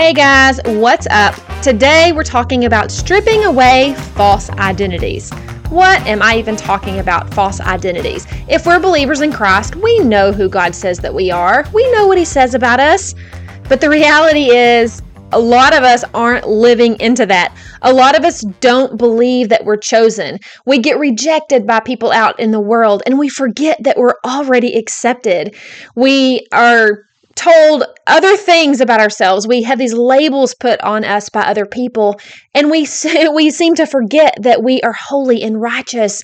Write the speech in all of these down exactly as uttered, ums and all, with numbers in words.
Hey guys, what's up? Today we're talking about stripping away false identities. What am I even talking about false identities? If we're believers in Christ, we know who God says that we are. We know what He says about us. But the reality is, a lot of us aren't living into that. A lot of us don't believe that we're chosen. We get rejected by people out in the world, and we forget that we're already accepted. We are told other things about ourselves. We have these labels put on us by other people, and we we seem to forget that we are holy and righteous.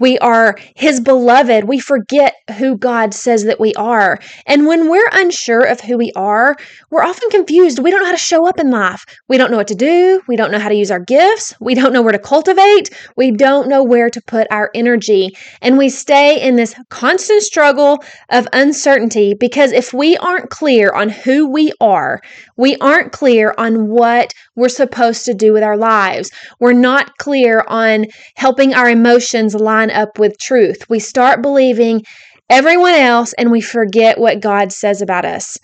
We are His beloved. We forget who God says that we are. And when we're unsure of who we are, we're often confused. We don't know how to show up in life. We don't know what to do. We don't know how to use our gifts. We don't know where to cultivate. We don't know where to put our energy. And we stay in this constant struggle of uncertainty because if we aren't clear on who we are, we aren't clear on what we're supposed to do with our lives. We're not clear on helping our emotions line up with truth. We start believing everyone else and we forget what God says about us.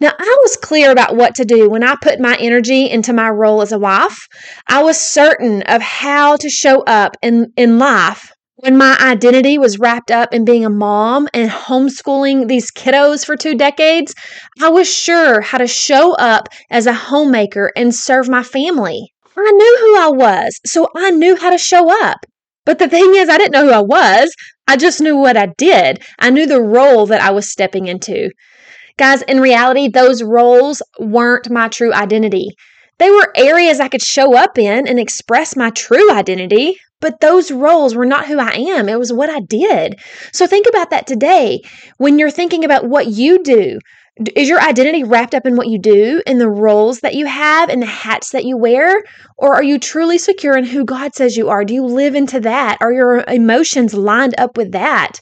Now, I was clear about what to do when I put my energy into my role as a wife. I was certain of how to show up in, in life. When my identity was wrapped up in being a mom and homeschooling these kiddos for two decades, I was sure how to show up as a homemaker and serve my family. I knew who I was, so I knew how to show up. But the thing is, I didn't know who I was. I just knew what I did. I knew the role that I was stepping into. Guys, in reality, those roles weren't my true identity. They were areas I could show up in and express my true identity. But those roles were not who I am. It was what I did. So think about that today. When you're thinking about what you do, is your identity wrapped up in what you do, in the roles that you have, in the hats that you wear? Or are you truly secure in who God says you are? Do you live into that? Are your emotions lined up with that?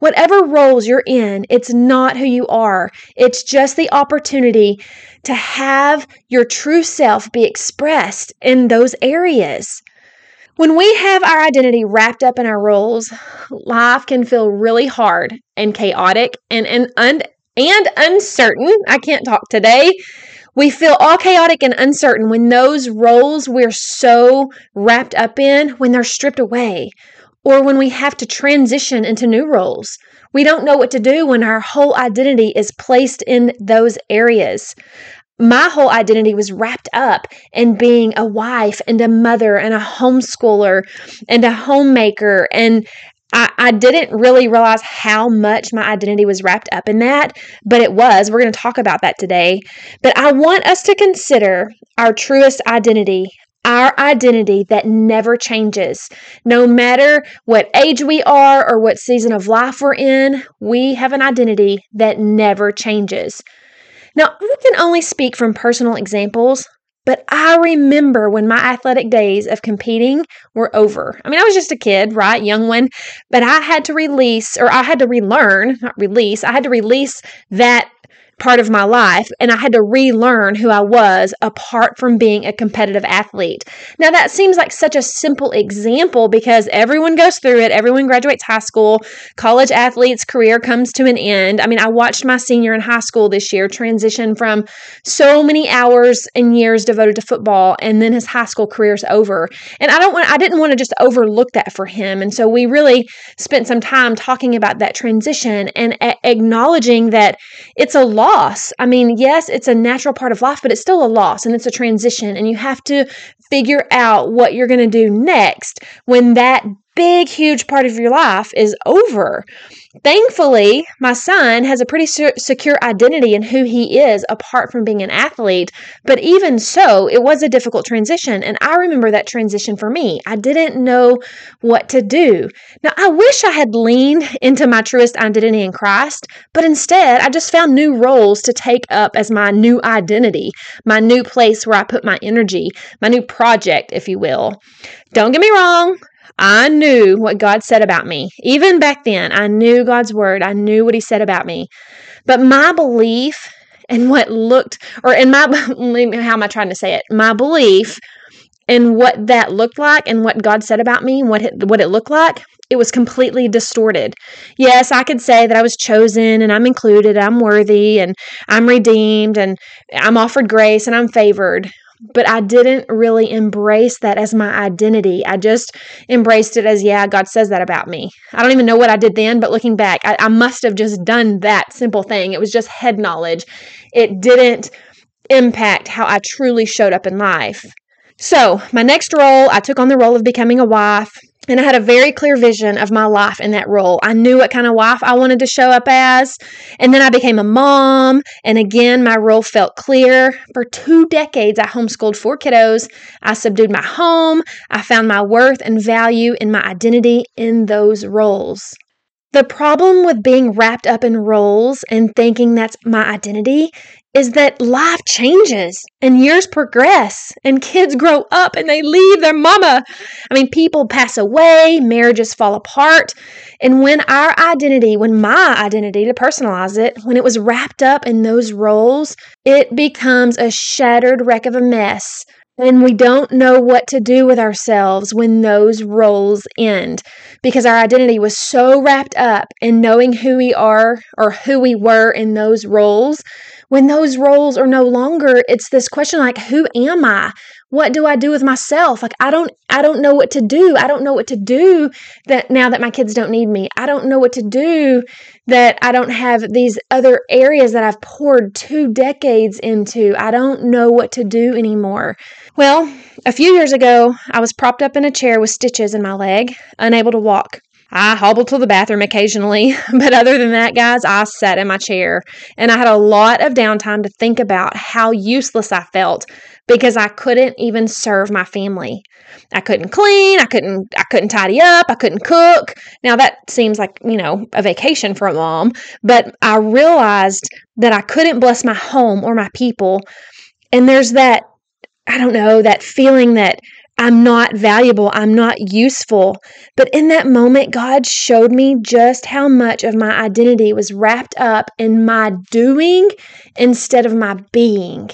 Whatever roles you're in, it's not who you are. It's just the opportunity to have your true self be expressed in those areas. When we have our identity wrapped up in our roles, life can feel really hard and chaotic and and, un- and uncertain. I can't talk today. We feel all chaotic and uncertain when those roles we're so wrapped up in, when they're stripped away, or when we have to transition into new roles. We don't know what to do when our whole identity is placed in those areas. My whole identity was wrapped up in being a wife and a mother and a homeschooler and a homemaker. And I, I didn't really realize how much my identity was wrapped up in that, but it was. We're going to talk about that today. But I want us to consider our truest identity, our identity that never changes. No matter what age we are or what season of life we're in, we have an identity that never changes. Now, I can only speak from personal examples, but I remember when my athletic days of competing were over. I mean, I was just a kid, right? Young one. But I had to release, or I had to relearn, not release, I had to release that part of my life, and I had to relearn who I was apart from being a competitive athlete. Now, that seems like such a simple example because everyone goes through it. Everyone graduates high school. College athletes' career comes to an end. I mean, I watched my senior in high school this year transition from so many hours and years devoted to football, and then his high school career's over. And I don't want, I didn't want to just overlook that for him. And so we really spent some time talking about that transition and a- acknowledging that it's a loss. I mean, yes, it's a natural part of life, but it's still a loss and it's a transition, and you have to figure out what you're going to do next when that big, huge part of your life is over. Thankfully, my son has a pretty se- secure identity in who he is apart from being an athlete, but even so, it was a difficult transition, and I remember that transition for me. I didn't know what to do. Now, I wish I had leaned into my truest identity in Christ, but instead, I just found new roles to take up as my new identity, my new place where I put my energy, my new project, if you will. Don't get me wrong. I knew what God said about me. Even back then, I knew God's word. I knew what He said about me. But my belief and what looked, or in my, how am I trying to say it? My belief and what that looked like and what God said about me and what it, what it looked like, It was completely distorted. Yes, I could say that I was chosen and I'm included, I'm worthy and I'm redeemed and I'm offered grace and I'm favored. But I didn't really embrace that as my identity. I just embraced it as, yeah, God says that about me. I don't even know what I did then, but looking back, I, I must have just done that simple thing. It was just head knowledge. It didn't impact how I truly showed up in life. So my next role, I took on the role of becoming a wife. And I had a very clear vision of my life in that role. I knew what kind of wife I wanted to show up as. And then I became a mom. And again, my role felt clear. For two decades, I homeschooled four kiddos. I subdued my home. I found my worth and value in my identity in those roles. The problem with being wrapped up in roles and thinking that's my identity is that life changes and years progress and kids grow up and they leave their mama. I mean, people pass away, marriages fall apart. And when our identity, when my identity, to personalize it, when it was wrapped up in those roles, it becomes a shattered wreck of a mess. And we don't know what to do with ourselves when those roles end, because our identity was so wrapped up in knowing who we are or who we were in those roles. When those roles are no longer, it's this question like, who am I? What do I do with myself? Like, I don't, I don't know what to do. I don't know what to do that now that my kids don't need me. I don't know what to do that I don't have these other areas that I've poured two decades into. I don't know what to do anymore. Well, a few years ago, I was propped up in a chair with stitches in my leg, unable to walk. I hobbled to the bathroom occasionally, but other than that, guys, I sat in my chair and I had a lot of downtime to think about how useless I felt because I couldn't even serve my family. I couldn't clean, I couldn't I couldn't tidy up, I couldn't cook. Now that seems like, you know, a vacation for a mom, but I realized that I couldn't bless my home or my people. And there's that, I don't know, that feeling that I'm not valuable. I'm not useful. But in that moment, God showed me just how much of my identity was wrapped up in my doing instead of my being.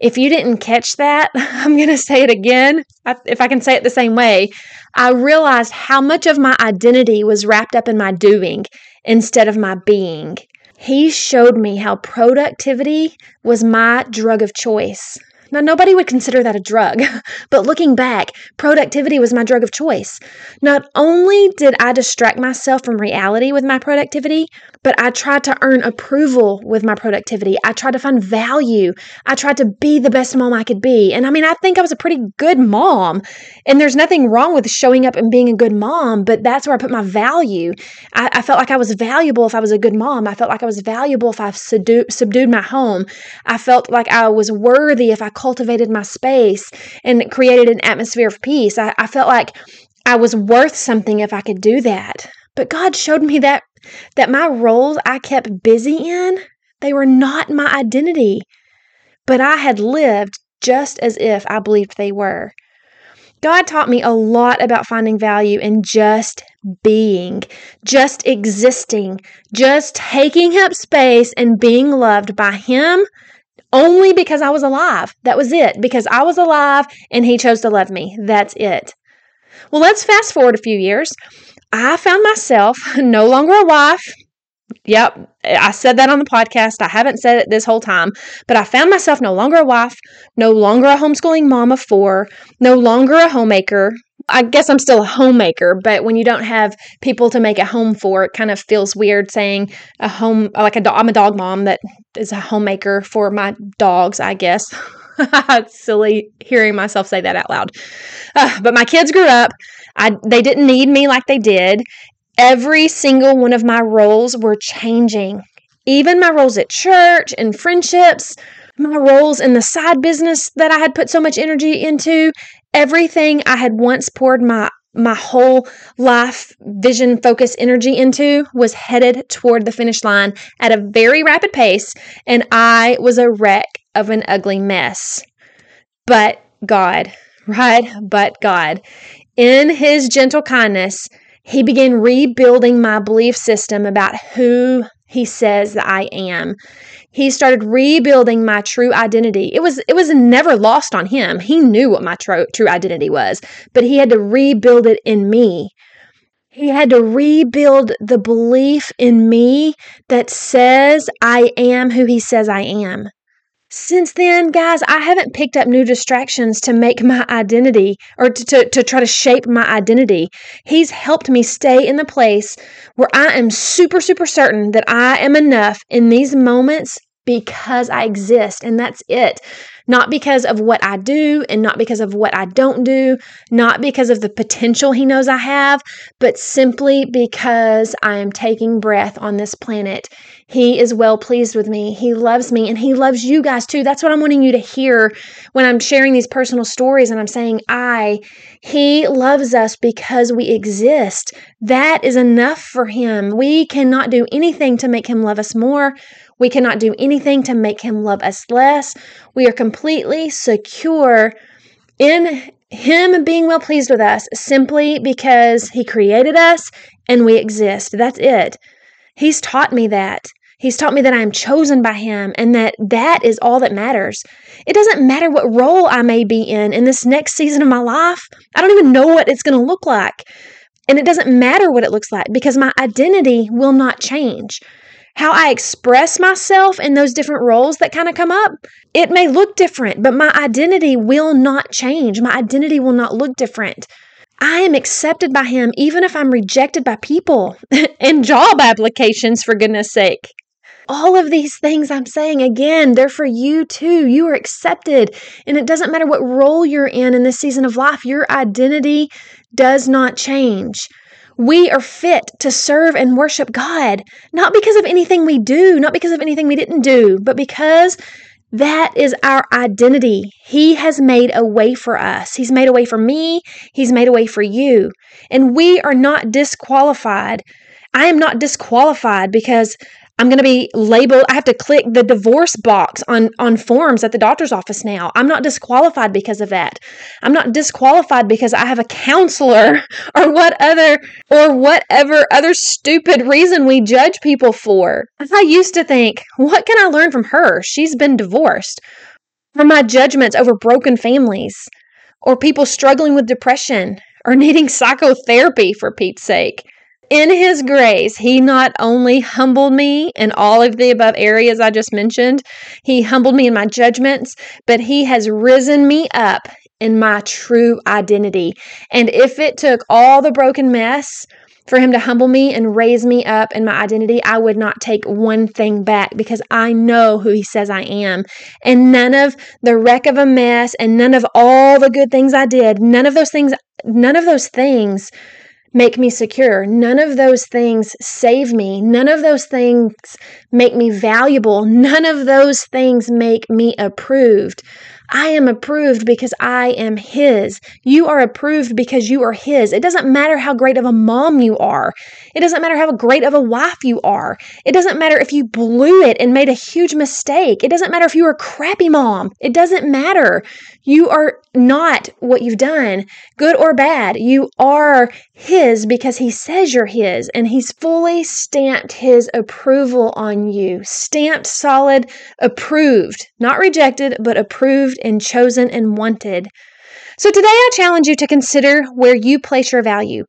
If you didn't catch that, I'm going to say it again. I, if I can say it the same way, I realized how much of my identity was wrapped up in my doing instead of my being. He showed me how productivity was my drug of choice. Now, nobody would consider that a drug, but looking back, productivity was my drug of choice. Not only did I distract myself from reality with my productivity, but I tried to earn approval with my productivity. I tried to find value. I tried to be the best mom I could be. And I mean, I think I was a pretty good mom, and there's nothing wrong with showing up and being a good mom, but that's where I put my value. I, I felt like I was valuable if I was a good mom. I felt like I was valuable if I subdu- subdued my home. I felt like I was worthy if I cultivated my space and created an atmosphere of peace. I, I felt like I was worth something if I could do that. But God showed me that that my roles I kept busy in, they were not my identity, but I had lived just as if I believed they were. God taught me a lot about finding value in just being, just existing, just taking up space and being loved by Him. Only because I was alive. That was it. Because I was alive and He chose to love me. That's it. Well, let's fast forward a few years. I found myself no longer a wife. Yep, I said that on the podcast. I haven't said it this whole time, but I found myself no longer a wife, no longer a homeschooling mom of four, no longer a homemaker. I guess I'm still a homemaker, but when you don't have people to make a home for, it kind of feels weird saying a home, like a do- I'm a dog mom that is a homemaker for my dogs, I guess. It's silly hearing myself say that out loud. Uh, but my kids grew up. I, they didn't need me like they did. Every single one of my roles were changing. Even my roles at church and friendships, my roles in the side business that I had put so much energy into, everything I had once poured my my whole life, vision, focus, energy into was headed toward the finish line at a very rapid pace, and I was a wreck of an ugly mess. But God, right? But God, in His gentle kindness, He began rebuilding my belief system about who He says that I am. He started rebuilding my true identity. It was it was never lost on Him. He knew what my tro- true identity was, but He had to rebuild it in me. He had to rebuild the belief in me that says I am who He says I am. Since then, guys, I haven't picked up new distractions to make my identity or to, to, to try to shape my identity. He's helped me stay in the place where I am super, super certain that I am enough in these moments because I exist, and that's it. Not because of what I do and not because of what I don't do, not because of the potential He knows I have, but simply because I am taking breath on this planet. He is well pleased with me. He loves me, and He loves you guys too. That's what I'm wanting you to hear when I'm sharing these personal stories and I'm saying I. He loves us because we exist. That is enough for Him. We cannot do anything to make Him love us more. We cannot do anything to make Him love us less. We are completely secure in Him being well pleased with us simply because He created us and we exist. That's it. He's taught me that. He's taught me that I am chosen by Him and that that is all that matters. It doesn't matter what role I may be in in this next season of my life. I don't even know what it's going to look like. And it doesn't matter what it looks like because my identity will not change. How I express myself in those different roles that kind of come up, it may look different, but my identity will not change. My identity will not look different. I am accepted by Him even if I'm rejected by people and job applications, for goodness sake. All of these things I'm saying, again, they're for you too. You are accepted, and it doesn't matter what role you're in in this season of life. Your identity does not change. We are fit to serve and worship God, not because of anything we do, not because of anything we didn't do, but because that is our identity. He has made a way for us. He's made a way for me. He's made a way for you. And we are not disqualified. I am not disqualified because I'm going to be labeled. I have to click the divorce box on, on forms at the doctor's office now. I'm not disqualified because of that. I'm not disqualified because I have a counselor or what other or whatever other stupid reason we judge people for. I used to think, what can I learn from her? She's been divorced. From my judgments over broken families or people struggling with depression or needing psychotherapy, for Pete's sake. In His grace, He not only humbled me in all of the above areas I just mentioned, He humbled me in my judgments, but He has risen me up in my true identity. And if it took all the broken mess for Him to humble me and raise me up in my identity, I would not take one thing back because I know who He says I am. And none of the wreck of a mess and none of all the good things I did, none of those things, none of those things make me secure. None of those things save me. None of those things make me valuable. None of those things make me approved. I am approved because I am His. You are approved because you are His. It doesn't matter how great of a mom you are. It doesn't matter how great of a wife you are. It doesn't matter if you blew it and made a huge mistake. It doesn't matter if you were a crappy mom. It doesn't matter. You are not what you've done, good or bad. You are His because He says you're His, and He's fully stamped His approval on you. Stamped, solid, approved. Not rejected, but approved and chosen and wanted. So today I challenge you to consider where you place your value.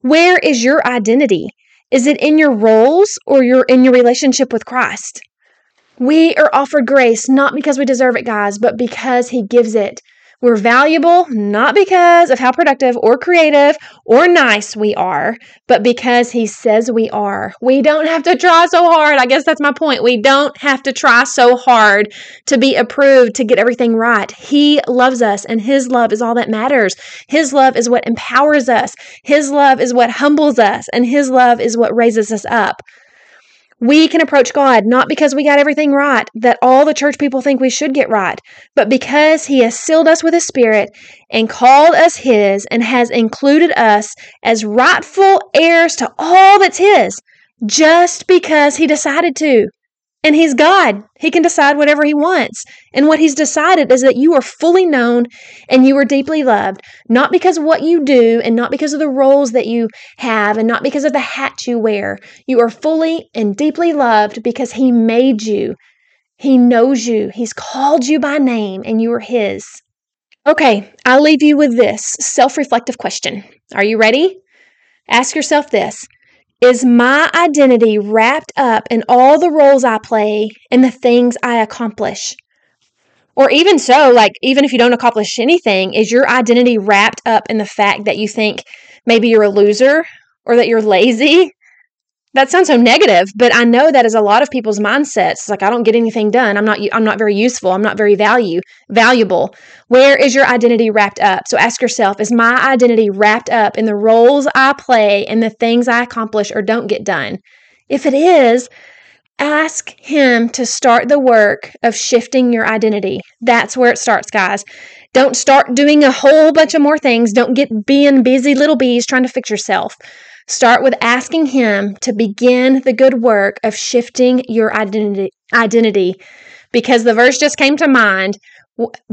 Where is your identity? Is it in your roles or your in your relationship with Christ? We are offered grace not because we deserve it, guys, but because He gives it. We're valuable not because of how productive or creative or nice we are, but because He says we are. We don't have to try so hard. I guess that's my point. We don't have to try so hard to be approved, to get everything right. He loves us, and His love is all that matters. His love is what empowers us. His love is what humbles us, and His love is what raises us up. We can approach God not because we got everything right that all the church people think we should get right, but because He has sealed us with His Spirit and called us His and has included us as rightful heirs to all that's His just because He decided to. And He's God. He can decide whatever He wants. And what He's decided is that you are fully known and you are deeply loved, not because of what you do and not because of the roles that you have and not because of the hat you wear. You are fully and deeply loved because He made you. He knows you. He's called you by name and you are His. Okay, I'll leave you with this self-reflective question. Are you ready? Ask yourself this. Is my identity wrapped up in all the roles I play and the things I accomplish? Or even so, like, even if you don't accomplish anything, is your identity wrapped up in the fact that you think maybe you're a loser or that you're lazy? That sounds so negative, but I know that is a lot of people's mindsets. It's like, I don't get anything done. I'm not, I'm not very useful. I'm not very value, valuable. Where is your identity wrapped up? So ask yourself, is my identity wrapped up in the roles I play and the things I accomplish or don't get done? If it is, ask him to start the work of shifting your identity. That's where it starts, guys. Don't start doing a whole bunch of more things. Don't get being busy little bees trying to fix yourself. Start with asking him to begin the good work of shifting your identity, identity, because the verse just came to mind.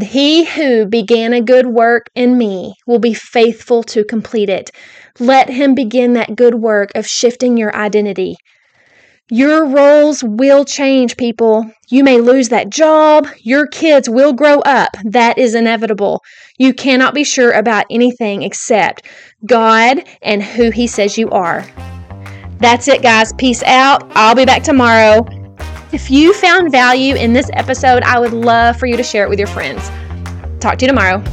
He who began a good work in me will be faithful to complete it. Let him begin that good work of shifting your identity. Your roles will change, people. You may lose that job. Your kids will grow up. That is inevitable. You cannot be sure about anything except God and who He says you are. That's it, guys. Peace out. I'll be back tomorrow. If you found value in this episode, I would love for you to share it with your friends. Talk to you tomorrow.